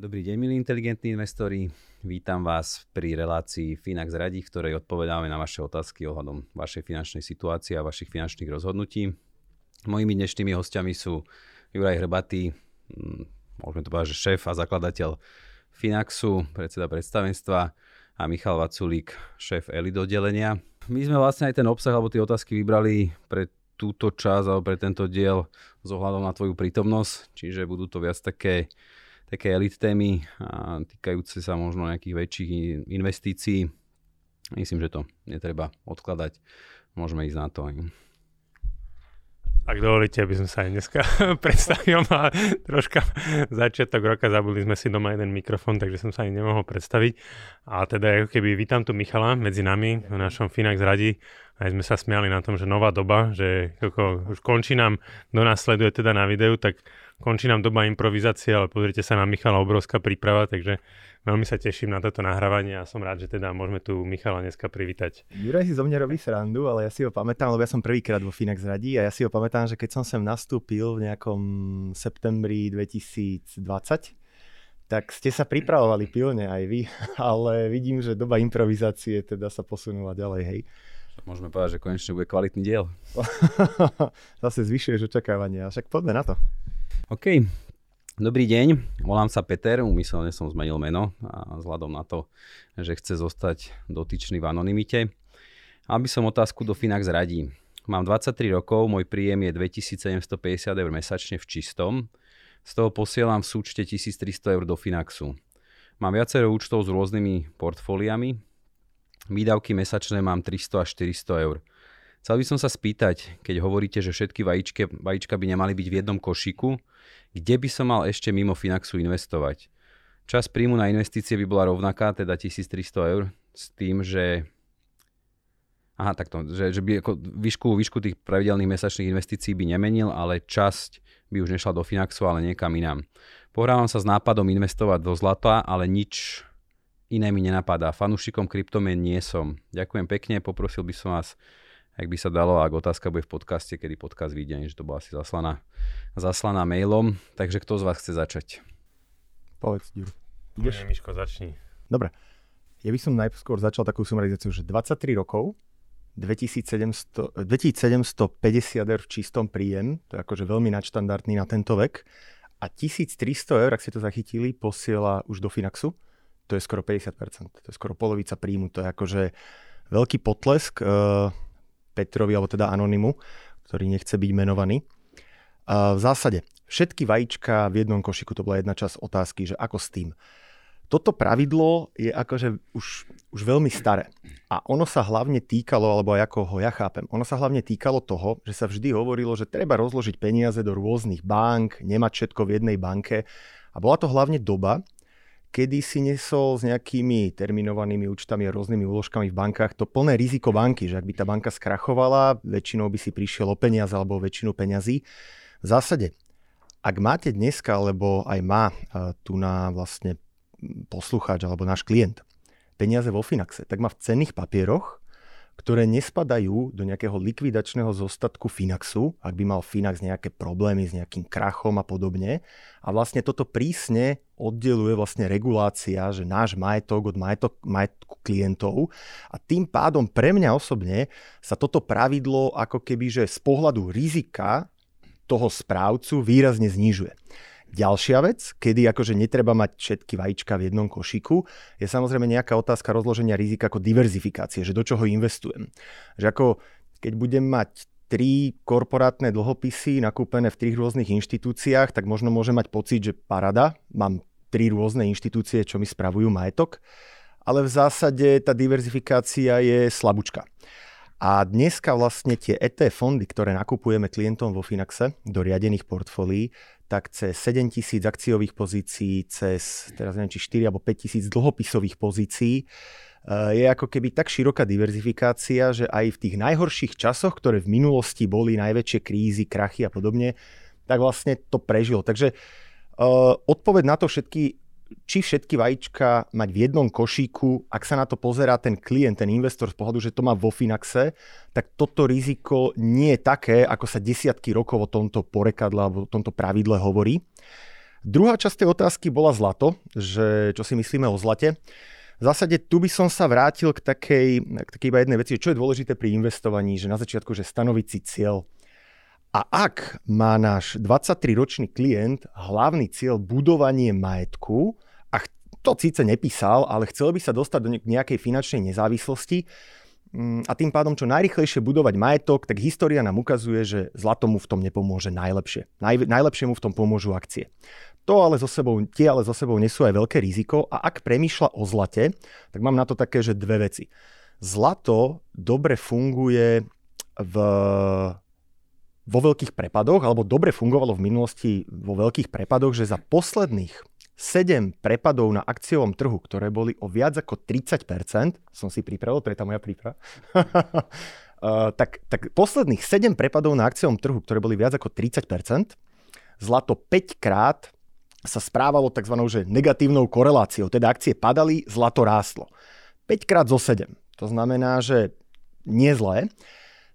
Dobrý deň, milí inteligentní investori. Vítam vás pri relácii Finax Radi, v ktorej odpovedáme na vaše otázky ohľadom vašej finančnej situácie a vašich finančných rozhodnutí. Mojimi dnešnými hostiami sú Juraj Hrbatý, môžeme to povedať, že šéf a zakladateľ Finaxu, predseda predstavenstva, a Michal Vaculík, šéf Elido oddelenia. My sme vlastne aj ten obsah alebo tie otázky vybrali pre túto časť alebo pre tento diel s ohľadom na tvoju prítomnosť, čiže budú to viac také elit témy a týkajúce sa možno nejakých väčších investícií. Myslím, že to netreba odkladať. Môžeme ísť na to. Ak dovolíte, aby som sa aj dneska predstavil, a troška začiatok roka zabudli sme si doma jeden mikrofón, takže som sa aj nemohol predstaviť. A teda ako keby vítam tu Michala medzi nami v našom Finax Radi. Aj sme sa smiali na tom, že nová doba, že už končí nám, do nás sleduje teda na videu, tak končí nám doba improvizácie, ale pozrite sa na Michala, obrovská príprava, takže veľmi sa teším na toto nahrávanie a som rád, že teda môžeme tu Michala dneska privítať. Juraj si zo mňa robí srandu, ale ja si ho pamätám, lebo ja som prvýkrát vo Finax Radí a ja si ho pamätám, že keď som sem nastúpil v nejakom septembri 2020, tak ste sa pripravovali pilne aj vy, ale vidím, že doba improvizácie teda sa posunula ďalej, hej. Môžeme povedať, že konečne bude kvalitný diel. Zase zvyšuješ očakávania, však poďme na to. OK. Dobrý deň, volám sa Peter, úmyselne som zmenil meno a vzhľadom na to, že chce zostať dotyčný v anonymite. Aby som otázku do Finax Radí. Mám 23 rokov, môj príjem je 2750 eur mesačne v čistom, z toho posielam v súčte 1300 eur do Finaxu. Mám viacero účtov s rôznymi portfóliami, výdavky mesačné mám 300 až 400 eur. Chcel by som sa spýtať, keď hovoríte, že všetky vajíčka by nemali byť v jednom košíku, kde by som mal ešte mimo Finaxu investovať? Časť príjmu na investície by bola rovnaká, teda 1300 eur, s tým, že... Aha, takto, že by ako výšku tých pravidelných mesačných investícií by nemenil, ale časť by už nešla do Finaxu, ale niekam inám. Pohrávam sa s nápadom investovať do zlata, ale nič iné mi nenapadá. Fanúšikom kryptomien nie som. Ďakujem pekne, poprosil by som vás, ak by sa dalo, ak otázka bude v podcaste, kedy podcast vyjde, že to bola asi zaslaná mailom. Takže kto z vás chce začať? Povedz, Ďur. Ideš? Miško, začni. Dobre. Ja by som najskôr začal takú sumarizáciu, že 23 rokov, 2750 eur v čistom príjem, to je akože veľmi nadštandardný na tento vek, a 1300 eur, ak ste to zachytili, posiela už do Finaxu, to je skoro 50%, to je skoro polovica príjmu, to je akože veľký potlesk, Petrovi, alebo teda anonymu, ktorý nechce byť menovaný. V zásade, všetky vajíčka v jednom košiku, to bola jedna časť otázky, že ako s tým. Toto pravidlo je akože už veľmi staré. A ono sa hlavne týkalo, alebo aj ako ho ja chápem, ono sa hlavne týkalo toho, že sa vždy hovorilo, že treba rozložiť peniaze do rôznych bank, nemať všetko v jednej banke. A bola to hlavne doba, kedy si nesol s nejakými terminovanými účtami a rôznymi úložkami v bankách to plné riziko banky, že ak by tá banka skrachovala, väčšinou by si prišiel o peniaze alebo väčšinu peňazí. V zásade, ak máte dneska, alebo aj má tu na vlastne poslucháč alebo náš klient peniaze vo Finaxe, tak má v cenných papieroch, ktoré nespadajú do nejakého likvidačného zostatku Finaxu, ak by mal Finax nejaké problémy s nejakým krachom a podobne. A vlastne toto prísne oddeluje vlastne regulácia, že náš majetok od majetku klientov. A tým pádom pre mňa osobne sa toto pravidlo ako keby, že z pohľadu rizika toho správcu výrazne znižuje. Ďalšia vec, kedy akože netreba mať všetky vajíčka v jednom košíku, je samozrejme nejaká otázka rozloženia rizika ako diverzifikácie, že do čoho investujem. Že ako keď budem mať 3 korporátne dlhopisy nakúpené v 3 rôznych inštitúciách, tak možno môžem mať pocit, že parada, mám 3 rôzne inštitúcie, čo mi spravujú majetok, ale v zásade tá diverzifikácia je slabúčka. A dneska vlastne tie ETF fondy, ktoré nakupujeme klientom vo Finaxe do riadených portfólií, tak cez 7 000 akciových pozícií, cez teraz neviem, či 4 alebo 5 000 dlhopisových pozícií, je ako keby tak široká diverzifikácia, že aj v tých najhorších časoch, ktoré v minulosti boli najväčšie krízy, krachy a podobne, tak vlastne to prežilo. Takže odpoveď na to všetky, či všetky vajíčka mať v jednom košíku, ak sa na to pozerá ten klient, ten investor z pohľadu, že to má vo Finaxe, tak toto riziko nie je také, ako sa desiatky rokov o tomto porekadle alebo o tomto pravidle hovorí. Druhá časť tej otázky bola zlato, že čo si myslíme o zlate. V zásade tu by som sa vrátil k takej iba jednej veci, čo je dôležité pri investovaní, že na začiatku, že stanoviť si cieľ. A ak má náš 23-ročný klient hlavný cieľ budovanie majetku, a to síce nepísal, ale chcel by sa dostať do nejakej finančnej nezávislosti a tým pádom čo najrýchlejšie budovať majetok, tak história nám ukazuje, že zlato mu v tom nepomôže najlepšie. Najlepšie mu v tom pomôžu akcie. Tie ale so sebou nesú aj veľké riziko a ak premýšľa o zlate, tak mám na to také, že dve veci. Zlato dobre funguje vo veľkých prepadoch, alebo dobre fungovalo v minulosti vo veľkých prepadoch, že za posledných 7 prepadov na akciovom trhu, ktoré boli o viac ako 30%, som si pripravil, to je tá moja príprava, tak posledných 7 prepadov na akciovom trhu, ktoré boli viac ako 30%, zlato 5 krát sa správalo tzv. Negatívnou koreláciou, teda akcie padali, zlato rástlo. 5 krát zo 7, to znamená, že nie zlé.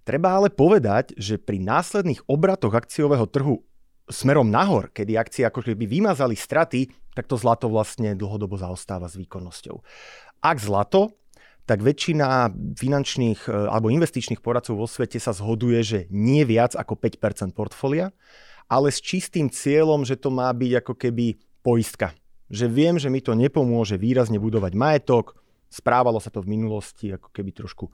Treba ale povedať, že pri následných obratoch akciového trhu smerom nahor, kedy akcie ako keby vymazali straty, tak to zlato vlastne dlhodobo zaostáva s výkonnosťou. Ak zlato, tak väčšina finančných alebo investičných poradcov vo svete sa zhoduje, že nie viac ako 5% portfólia, ale s čistým cieľom, že to má byť ako keby poistka. Že viem, že mi to nepomôže výrazne budovať majetok, správalo sa to v minulosti ako keby trošku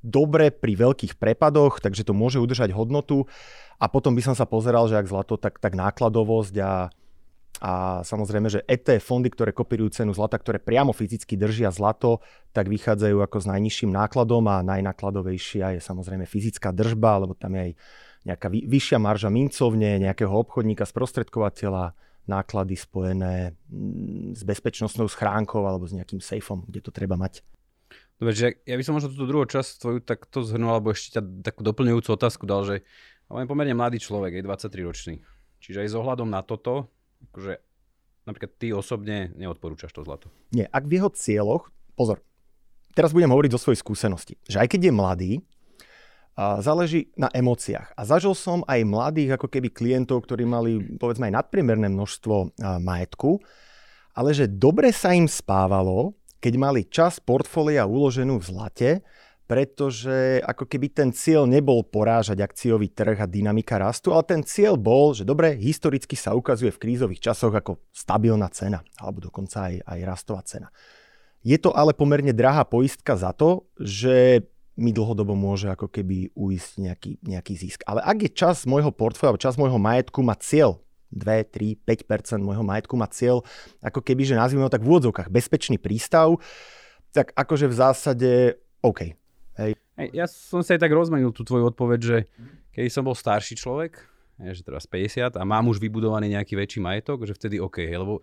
dobre pri veľkých prepadoch, takže to môže udržať hodnotu a potom by som sa pozeral, že ak zlato, tak nákladovosť a samozrejme, že ETF fondy, ktoré kopírujú cenu zlata, ktoré priamo fyzicky držia zlato, tak vychádzajú ako s najnižším nákladom a najnákladovejšia je samozrejme fyzická držba, lebo tam je aj nejaká vyššia marža mincovne, nejakého obchodníka, sprostredkovateľa, náklady spojené s bezpečnostnou schránkou alebo s nejakým sejfom, kde to treba mať. Dobre, že ja by som možno túto druhú časť tvoju takto zhrnul, alebo ešte ťa takú doplňujúcu otázku dal, že on je pomerne mladý človek, je 23-ročný. Čiže aj s ohľadom na toto, akože napríklad ty osobne neodporúčaš to zlato. Nie, ak v jeho cieľoch, pozor, teraz budem hovoriť zo svojej skúsenosti, že aj keď je mladý, záleží na emóciách. A zažil som aj mladých ako keby klientov, ktorí mali povedzme aj nadpriemerné množstvo majetku, ale že dobre sa im spávalo, keď mali časť portfólia uloženú v zlate, pretože ako keby ten cieľ nebol porážať akciový trh a dynamika rastu, ale ten cieľ bol, že dobre, historicky sa ukazuje v krízových časoch ako stabilná cena, alebo dokonca aj rastová cena. Je to ale pomerne drahá poistka za to, že mi dlhodobo môže ako keby uísť nejaký zisk. Ale ak je čas môjho portfólia, alebo čas môjho majetku má cieľ, 2, 3, 5% môjho majetku má cieľ, ako keby, že nazvime ho tak v úvodzovkách, bezpečný prístav, tak akože v zásade OK. Hej. Ja som si aj tak rozmenil tú tvoju odpoveď, že keď som bol starší človek, že teraz 50 a mám už vybudovaný nejaký väčší majetok, že vtedy OK, hej, lebo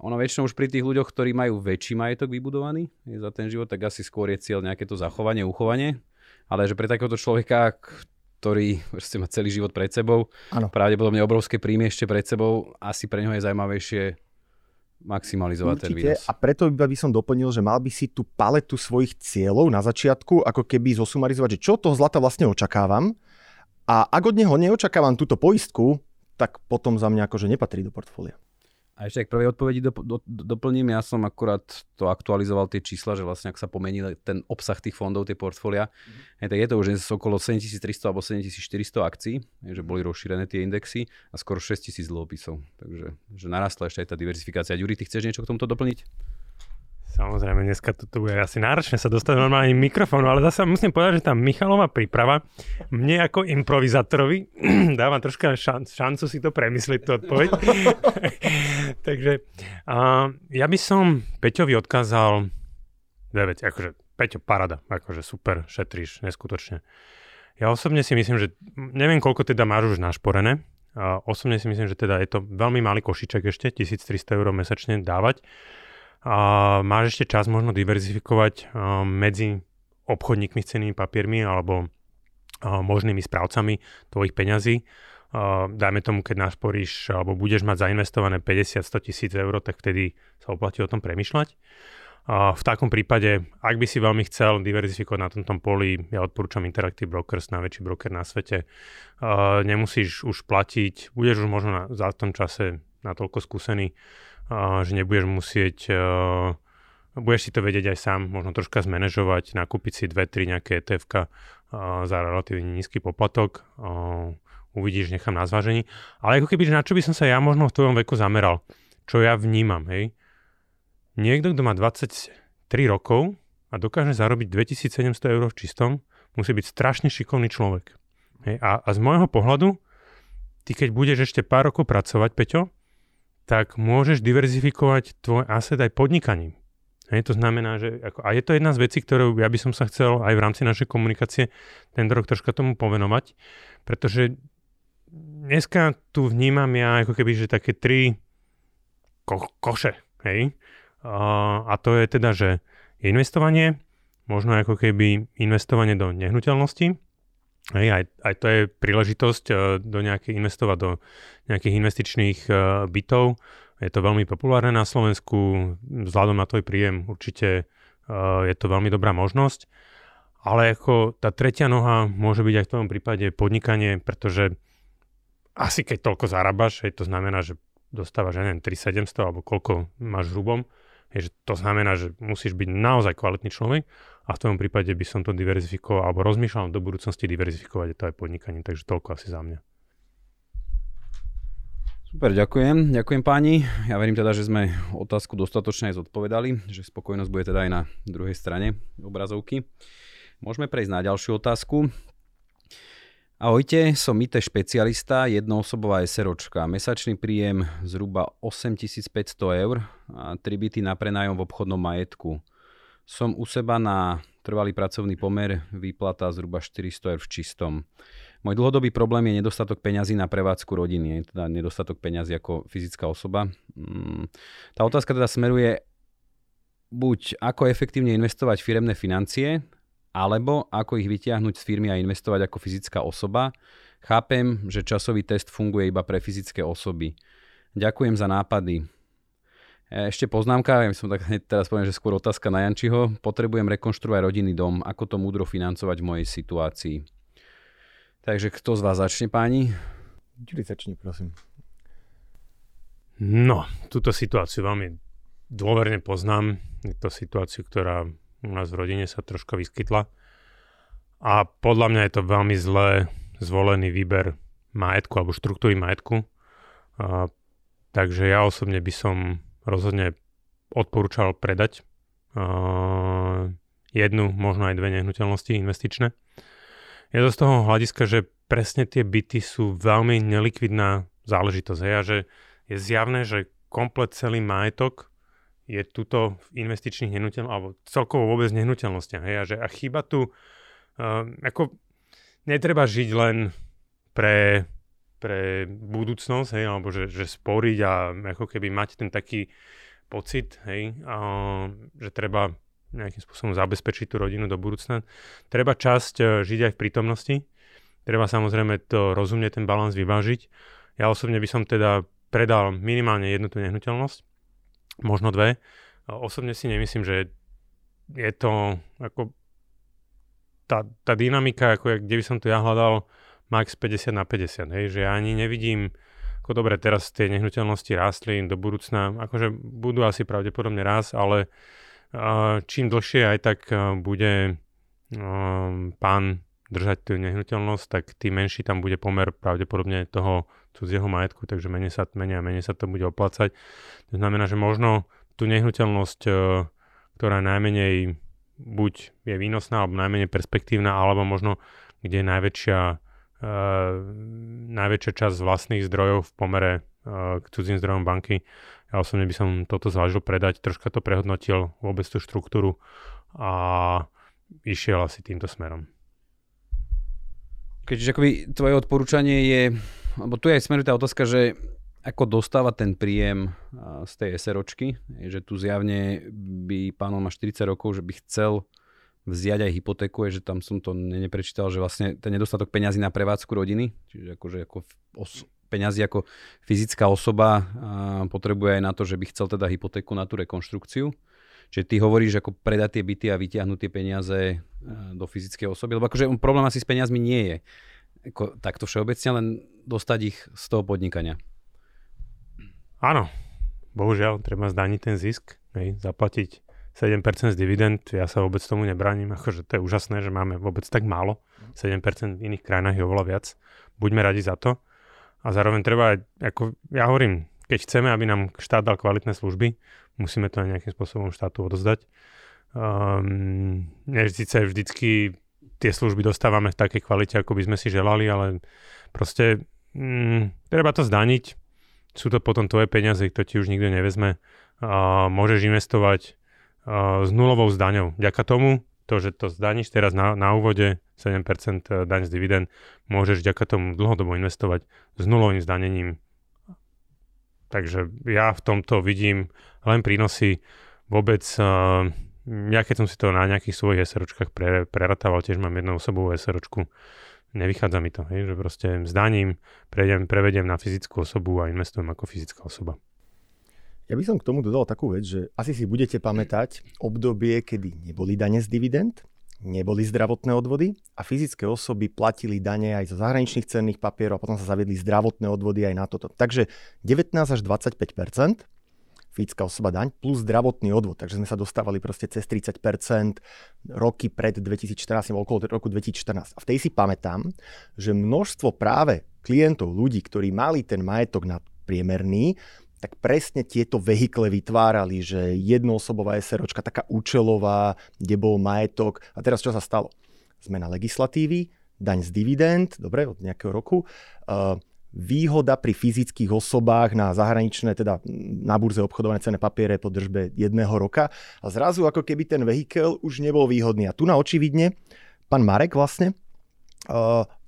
ono väčšinou už pri tých ľuďoch, ktorí majú väčší majetok vybudovaný za ten život, tak asi skôr je cieľ nejaké to zachovanie, uchovanie, ale že pre takéhoto človeka, ktorý má celý život pred sebou. Ano. Pravdepodobne obrovské príjmy ešte pred sebou. Asi pre neho je zaujímavejšie maximalizovať ten výnos. A preto by som doplnil, že mal by si tú paletu svojich cieľov na začiatku ako keby zosumarizovať, že čo toho zlata vlastne očakávam. A ak od neho neočakávam túto poistku, tak potom za mňa akože nepatrí do portfólia. A ešte k prvej odpovedi doplním, ja som akurát to aktualizoval tie čísla, že vlastne ak sa pomení ten obsah tých fondov, tie portfólia, tak je to už okolo 7300 alebo 7400 akcií, že boli rozšírené tie indexy a skoro 6000 dlhopisov. Takže že narastla ešte aj tá diverzifikácia. Juri, ty chceš niečo k tomuto doplniť? Samozrejme, dneska to bude asi náročné sa dostať normálne mikrofónu, ale zase musím povedať, že tá Michalová príprava mne ako improvizátorovi dáva troška šancu si to premysliť, tú odpoveď. Takže ja by som Peťovi odkázal dve veci. Akože Peťo, parada, akože super, šetríš, neskutočne. Ja osobne si myslím, že neviem, koľko teda máš už našporené. Osobne si myslím, že teda je to veľmi malý košiček ešte, 1300 eur mesačne dávať. Máš ešte čas možno diverzifikovať medzi obchodníkmi s cennými papiermi alebo možnými správcami tvojich peňazí. Dajme tomu, keď našporíš alebo budeš mať zainvestované 50-100 000 eur, tak vtedy sa oplatí o tom premýšľať. V takom prípade, ak by si veľmi chcel diverzifikovať na tomto poli, ja odporúčam Interactive Brokers, najväčší broker na svete. Nemusíš už platiť, budeš už možno za tom čase natoľko skúsený, že nebudeš musieť, budeš si to vedieť aj sám, možno troška zmanéžovať, nakúpiť si 2-3 nejaké ETF-ka za relatívne nízky poplatok. Uvidíš, nechám na zvážení. Ale ako keby, na čo by som sa ja možno v tvojom veku zameral? Čo ja vnímam, hej? Niekto, kto má 23 rokov a dokáže zarobiť 2700 eur v čistom, musí byť strašne šikovný človek. Hej? A z môjho pohľadu, ty keď budeš ešte pár rokov pracovať, Peťo, tak môžeš diverzifikovať tvoj asset aj podnikaním. Hej? To znamená, že ako, a je to jedna z vecí, ktorú ja by som sa chcel aj v rámci našej komunikácie tento rok troška tomu povenovať, pretože dneska tu vnímam ja ako keby, že také tri koše, hej? A to je teda, že investovanie, možno ako keby investovanie do nehnuteľnosti, hej? Aj to je príležitosť investovať do nejakých investičných bytov. Je to veľmi populárne na Slovensku, vzhľadom na tvoj príjem určite je to veľmi dobrá možnosť. Ale ako tá tretia noha môže byť aj v tvojom prípade podnikanie, pretože asi keď toľko zarábaš, to znamená, že dostávaš, ja neviem, 3700 alebo koľko máš hrubom, že to znamená, že musíš byť naozaj kvalitný človek a v tvojom prípade by som to diverzifikoval alebo rozmýšľal do budúcnosti diverzifikovať to aj podnikanie, takže toľko asi za mňa. Super, ďakujem. Ďakujem páni. Ja verím teda, že sme otázku dostatočne aj zodpovedali, že spokojnosť bude teda aj na druhej strane obrazovky. Môžeme prejsť na ďalšiu otázku. Ahojte, som IT špecialista, jednoosobová SROčka. Mesačný príjem zhruba 8500 eur a 3 byty na prenájom v obchodnom majetku. Som u seba na trvalý pracovný pomer, výplata zhruba 400 eur v čistom. Môj dlhodobý problém je nedostatok peňazí na prevádzku rodiny, teda nedostatok peňazí ako fyzická osoba. Tá otázka teda smeruje buď ako efektívne investovať firemné financie, alebo ako ich vytiahnuť z firmy a investovať ako fyzická osoba. Chápem, že časový test funguje iba pre fyzické osoby. Ďakujem za nápady. Ešte poznámka, ja som tak teraz poviem, že skôr otázka na Jančiho. Potrebujem rekonštruovať rodinný dom. Ako to múdro financovať v mojej situácii? Takže kto z vás začne, páni? Juri, začni, prosím. No, túto situáciu veľmi dôverne poznám. Je to situáciu, ktorá u nás v rodine sa troška vyskytla. A podľa mňa je to veľmi zle zvolený výber majetku alebo štruktúry majetku. Takže ja osobne by som rozhodne odporúčal predať jednu, možno aj dve nehnuteľnosti investičné. Je to z toho hľadiska, že presne tie byty sú veľmi nelikvidná záležitosť. Hej, a že je zjavné, že komplet celý majetok je tuto v investičných nehnuteľnostiach, alebo celkovo vôbec nehnuteľnostiach. Hej? A chýba tu, ako netreba žiť len pre budúcnosť, hej? Alebo že sporiť a ako keby mať ten taký pocit, hej? Že treba nejakým spôsobom zabezpečiť tú rodinu do budúcna. Treba časť žiť aj v prítomnosti. Treba samozrejme to rozumne ten balans vyvážiť. Ja osobne by som teda predal minimálne jednu tú nehnuteľnosť, možno dve. Osobne si nemyslím, že je to ako tá dynamika, ako kde by som to ja hľadal max 50/50, hej, že ja ani nevidím, ako dobre teraz tie nehnuteľnosti rástli do budúcna, akože budú asi pravdepodobne rásť, ale čím dlhšie aj tak bude pán držať tú nehnuteľnosť, tak tým menší tam bude pomer pravdepodobne toho cudzieho majetku, takže menej sa to bude oplácať. To znamená, že možno tú nehnuteľnosť, ktorá najmenej buď je výnosná, alebo najmenej perspektívna, alebo možno kde je najväčšia časť vlastných zdrojov v pomere k cudzým zdrojom banky. Ja osobne by som toto zvážil predať, troška to prehodnotil, vôbec tú štruktúru a išiel asi týmto smerom. Keďže akoby tvoje odporúčanie je, alebo tu je aj smeruje tá otázka, že ako dostáva ten príjem z tej SROčky, že tu zjavne by pánov má 40 rokov, že by chcel vziať aj hypotéku, je, že tam som to neprečítal, že vlastne ten nedostatok peňazí na prevádzku rodiny, čiže akože ako peňazí ako fyzická osoba potrebuje aj na to, že by chcel teda hypotéku na tú rekonštrukciu. Čiže ty hovoríš, ako predať tie byty a vytiahnuť tie peniaze do fyzickej osoby, lebo akože problém asi s peniazmi nie je ako takto všeobecne, len dostať ich z toho podnikania. Áno, bohužiaľ, treba zdaniť ten zisk, zaplatiť 7% z dividend, ja sa vôbec tomu nebránim, akože to je úžasné, že máme vôbec tak málo, 7% v iných krajinách je oveľa viac, buďme radi za to a zároveň treba, ako ja hovorím, keď chceme, aby nám štát dal kvalitné služby, musíme to aj nejakým spôsobom štátu odozdať. Sice vždycky tie služby dostávame v takej kvalite, ako by sme si želali, ale proste treba to zdaniť. Sú to potom tvoje peniaze, to ti už nikto nevezme. Môžeš investovať s nulovou zdaňou. Vďaka tomu, to, že to zdaníš teraz na úvode, 7% daň z dividend, môžeš vďaka tomu dlhodobo investovať s nulovým zdanením. Takže ja v tomto vidím len prínosy. Vôbec, ja keď som si to na nejakých svojich SROčkách preratával, tiež mám jednu osobovú SROčku, nevychádza mi to, že proste zdaním prevediem na fyzickú osobu a investujem ako fyzická osoba. Ja by som k tomu dodal takú vec, že asi si budete pamätať obdobie, kedy neboli dane z dividend, neboli zdravotné odvody a fyzické osoby platili dane aj zo zahraničných cenných papierov a potom sa zaviedli zdravotné odvody aj na toto. Takže 19 až 25% fyzická osoba daň plus zdravotný odvod. Takže sme sa dostávali proste cez 30% roky pred 2014, okolo roku 2014. A v tej si pamätám, že množstvo práve klientov, ľudí, ktorí mali ten majetok nadpriemerný, tak presne tieto vehikle vytvárali, že jednoosobová SROčka, taká účelová, kde bol majetok. A teraz čo sa stalo? Zmena legislatívy, daň z dividend, dobre, od nejakého roku, výhoda pri fyzických osobách na zahraničné, teda na burze obchodované cenné papiere po držbe jedného roka. A zrazu ako keby ten vehikel už nebol výhodný. A tu na očividne, pán Marek vlastne,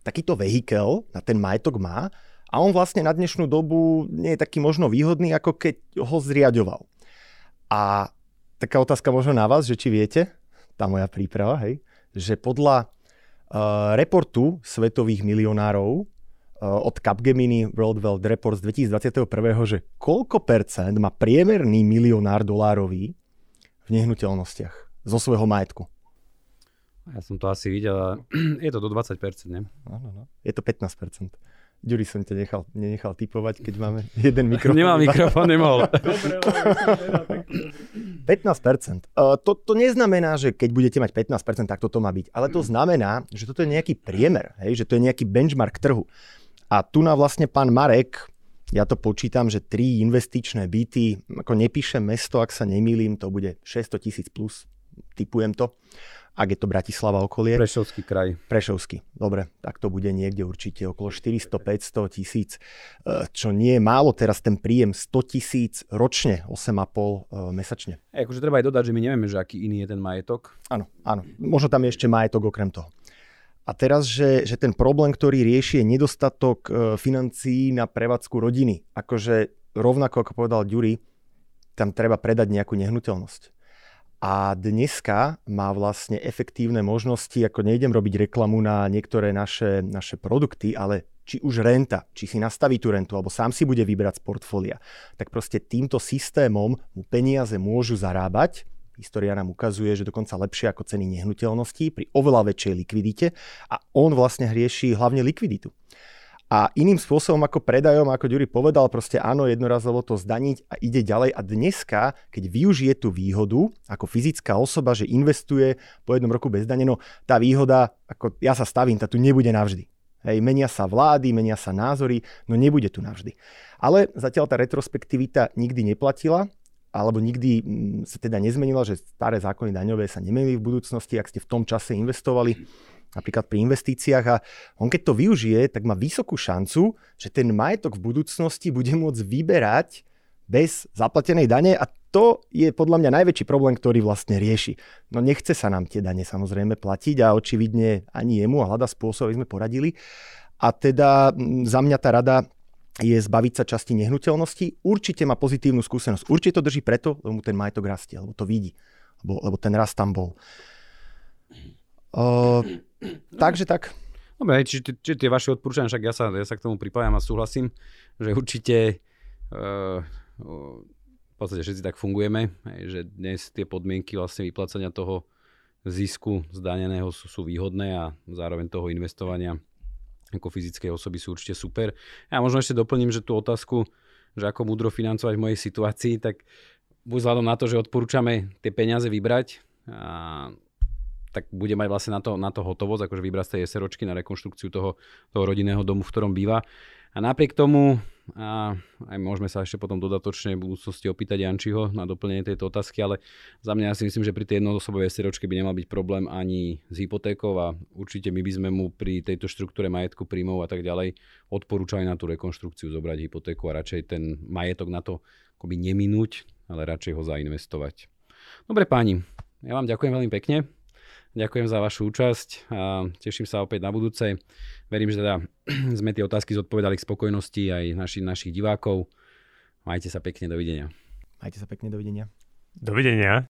takýto vehikel na ten majetok má, a on vlastne na dnešnú dobu nie je taký možno výhodný, ako keď ho zriaďoval. A taká otázka možno na vás, že či viete, tá moja príprava, hej, že podľa reportu svetových milionárov od Capgemini World Wealth Report z 2021, že koľko percent má priemerný milionár dolárový v nehnuteľnostiach zo svojho majetku? Ja som to asi videl, je to do 20%, ne? No. Je to 15%. Ďuri, som ťa nenechal typovať, keď máme jeden mikrofón. Nemám mikrofón, nemohol. Dobre, 15%. To neznamená, že keď budete mať 15%, tak toto má byť. Ale to znamená, že toto je nejaký priemer, hej? Že to je nejaký benchmark trhu. A tu na vlastne pán Marek, ja to počítam, že 3 investičné byty, ako nepíšem mesto, ak sa nemýlim, to bude 600,000 plus, typujem to. Ak je to Bratislava okolie. Prešovský kraj. Prešovský, dobre. Tak to bude niekde určite okolo 400-500,000, čo nie je málo. Teraz ten príjem 100,000 ročne, 8,5 mesačne. Akože treba aj dodať, že my nevieme, že aký iný je ten majetok. Áno. Možno tam je ešte majetok okrem toho. A teraz, že ten problém, ktorý rieši, je nedostatok financií na prevádzku rodiny. Akože rovnako, ako povedal Ďuri, tam treba predať nejakú nehnuteľnosť. A dneska má vlastne efektívne možnosti, ako nejdem robiť reklamu na niektoré naše produkty, ale či už renta, či si nastaví tú rentu, alebo sám si bude vybrať z portfólia, tak proste týmto systémom mu peniaze môžu zarábať. História nám ukazuje, že dokonca lepšie ako ceny nehnuteľností pri oveľa väčšej likvidite a on vlastne rieši hlavne likviditu. A iným spôsobom ako predajom, ako Ďuri povedal, proste áno, jednorazovo to zdaniť a ide ďalej. A dneska, keď využije tú výhodu ako fyzická osoba, že investuje po jednom roku bez dane, no tá výhoda, ako ja sa stavím, tá tu nebude navždy. Hej, menia sa vlády, menia sa názory, no nebude tu navždy. Ale zatiaľ tá retrospektivita nikdy neplatila, alebo nikdy sa teda nezmenila, že staré zákony daňové sa nemenili v budúcnosti, ak ste v tom čase investovali. Napríklad pri investíciách a on keď to využije, tak má vysokú šancu, že ten majetok v budúcnosti bude môcť vyberať bez zaplatenej dane a to je podľa mňa najväčší problém, ktorý vlastne rieši. No nechce sa nám tie dane samozrejme platiť a očividne ani jemu a hľada spôsob, aby sme poradili. A teda za mňa tá rada je zbaviť sa časti nehnuteľnosti. Určite má pozitívnu skúsenosť. Určite to drží preto, lebo mu ten majetok rastie, lebo to vidí, lebo ten rast tam bol. Takže tak. Dobre, čiže tie vaše odporúčania, však ja sa k tomu pripájam a súhlasím, že určite... v podstate všetci tak fungujeme, že dnes tie podmienky vlastne vyplácania toho zisku zdaneného sú výhodné a zároveň toho investovania ako fyzickej osoby sú určite super. Ja možno ešte doplním, že tú otázku, že ako múdro financovať v mojej situácii, tak buď vzhľadom na to, že odporúčame tie peniaze vybrať, a tak bude mať vlastne na to hotovosť, akože vybrať z tej SROčky na rekonštrukciu toho rodinného domu, v ktorom býva. A napriek tomu, a aj môžeme sa ešte potom dodatočne v budúcnosti opýtať Jančiho na doplnenie tejto otázky, ale za mňa ja si myslím, že pri tej jednoosobovej SROčke by nemal byť problém ani s hypotékou a určite my by sme mu pri tejto štruktúre majetku, príjmov a tak ďalej odporúčali na tú rekonštrukciu zobrať hypotéku a radšej ten majetok na to akoby neminúť, ale radšej ho zainvestovať. Dobre páni, ja vám ďakujem veľmi pekne. Ďakujem za vašu účasť a teším sa opäť na budúce. Verím, že teda sme tie otázky zodpovedali k spokojnosti aj našich divákov. Majte sa pekne, dovidenia. Majte sa pekne, dovidenia. Dovidenia.